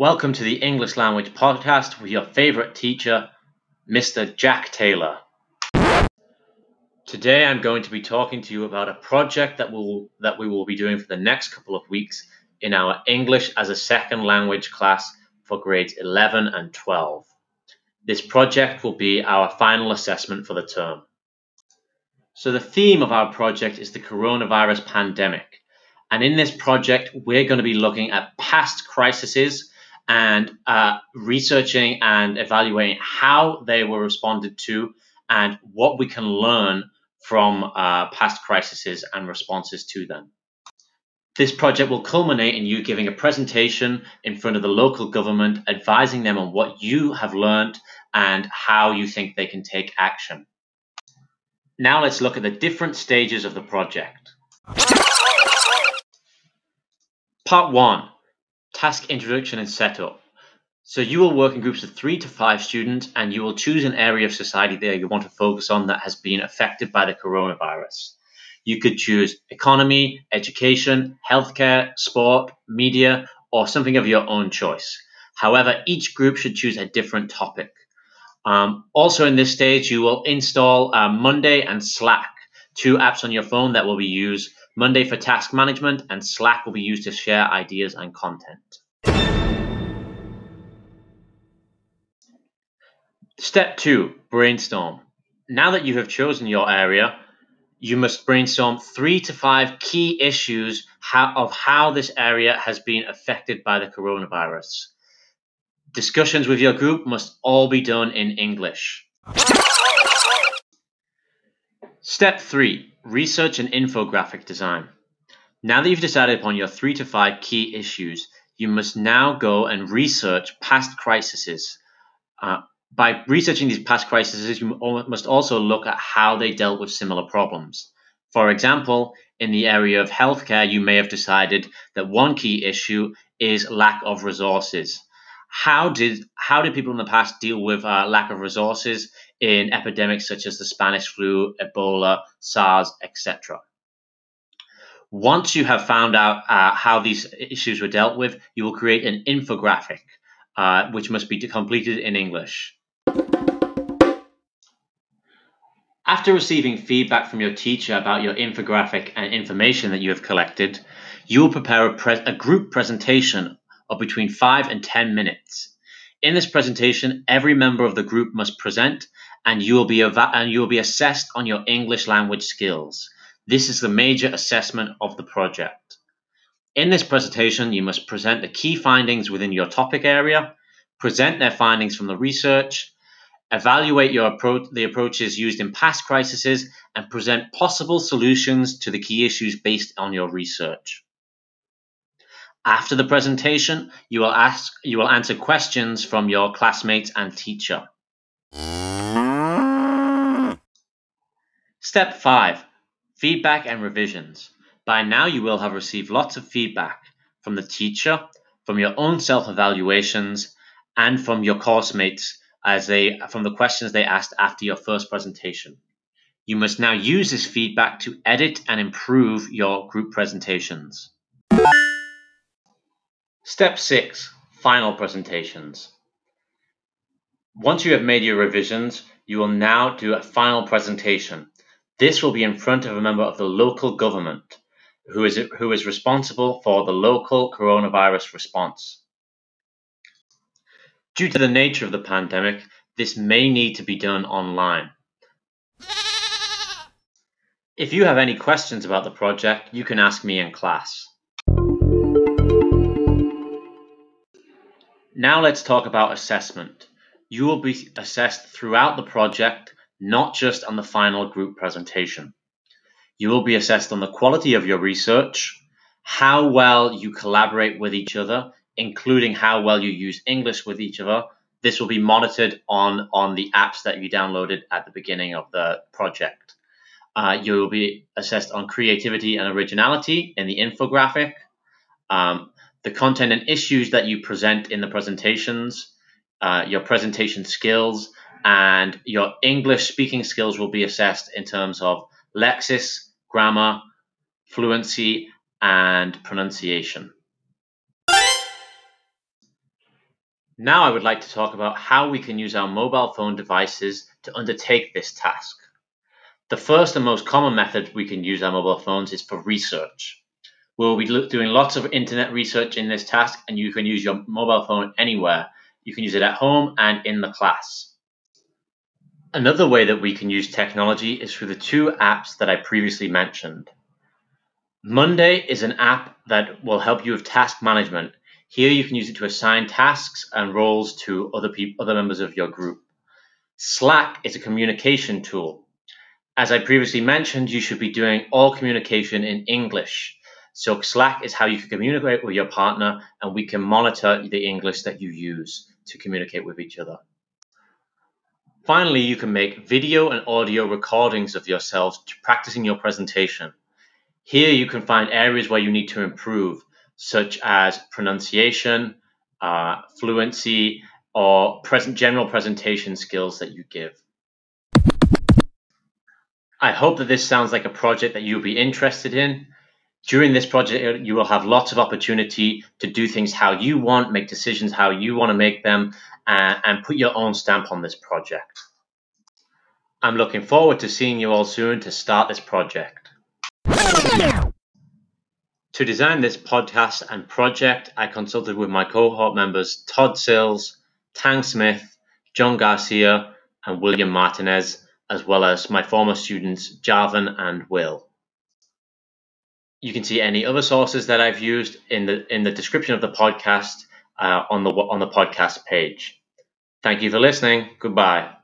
Welcome to the English Language Podcast with your favorite teacher, Mr. Jack Taylor. Today I'm going to be talking to you about a project that we will be doing for the next couple of weeks in our English as a Second Language class for grades 11 and 12. This project will be our final assessment for the term. So the theme of our project is the coronavirus pandemic. And in this project, we're going to be looking at past crises and researching and evaluating how they were responded to and what we can learn from past crises and responses to them. This project will culminate in you giving a presentation in front of the local government, advising them on what you have learned and how you think they can take action. Now let's look at the different stages of the project. Part 1. Task introduction and setup. So you will work in groups of 3 to 5 students, and you will choose an area of society that you want to focus on that has been affected by the coronavirus. You could choose economy, education, healthcare, sport, media, or something of your own choice. However, each group should choose a different topic. Also in this stage, you will install Monday and Slack, 2 apps on your phone that will be used. Monday for task management, and Slack will be used to share ideas and content. Step 2, brainstorm. Now that you have chosen your area, you must brainstorm 3 to 5 key issues of how this area has been affected by the coronavirus. Discussions with your group must all be done in English. Step 3, research and infographic design. Now that you've decided upon your 3 to 5 key issues, you must now go and research past crises. By researching these past crises, you must also look at how they dealt with similar problems. For example, in the area of healthcare, you may have decided that one key issue is lack of resources. How did people in the past deal with lack of resources in epidemics such as the Spanish flu, Ebola, SARS, etc.? Once you have found out how these issues were dealt with, you will create an infographic, which must be completed in English. After receiving feedback from your teacher about your infographic and information that you have collected, you will prepare a group presentation of between 5 and 10 minutes. In this presentation, every member of the group must present, and you will be assessed on your English language skills. This is the major assessment of the project. In this presentation, you must present the key findings within your topic area, present their findings from the research, evaluate the approaches used in past crises, and present possible solutions to the key issues based on your research. After the presentation, you will answer questions from your classmates and teacher. Step 5, feedback and revisions. By now you will have received lots of feedback from the teacher, from your own self-evaluations, and from your course mates from the questions they asked after your first presentation. You must now use this feedback to edit and improve your group presentations. Step 6, final presentations. Once you have made your revisions, you will now do a final presentation. This will be in front of a member of the local government who is responsible for the local coronavirus response. Due to the nature of the pandemic, this may need to be done online. If you have any questions about the project, you can ask me in class. Now let's talk about assessment. You will be assessed throughout the project, not just on the final group presentation. You will be assessed on the quality of your research, how well you collaborate with each other, including how well you use English with each other. This will be monitored on the apps that you downloaded at the beginning of the project. You will be assessed on creativity and originality in the infographic, the content and issues that you present in the presentations, your presentation skills, and your English speaking skills will be assessed in terms of lexis, grammar, fluency, and pronunciation. Now I would like to talk about how we can use our mobile phone devices to undertake this task. The first and most common method we can use our mobile phones is for research. We'll be doing lots of internet research in this task, and you can use your mobile phone anywhere. You can use it at home and in the class. Another way that we can use technology is through the two apps that I previously mentioned. Monday is an app that will help you with task management. Here you can use it to assign tasks and roles to other members of your group. Slack is a communication tool. As I previously mentioned, you should be doing all communication in English. So Slack is how you can communicate with your partner, and we can monitor the English that you use to communicate with each other. Finally, you can make video and audio recordings of yourselves practicing your presentation. Here you can find areas where you need to improve, such as pronunciation, fluency, or general presentation skills that you give. I hope that this sounds like a project that you'll be interested in. During this project, you will have lots of opportunity to do things how you want, make decisions how you want to make them, and put your own stamp on this project. I'm looking forward to seeing you all soon to start this project. To design this podcast and project, I consulted with my cohort members Todd Sills, Tang Smith, John Garcia, and William Martinez, as well as my former students Jarvan and Will. You can see any other sources that I've used in the description of the podcast on the podcast page. Thank you for listening. Goodbye.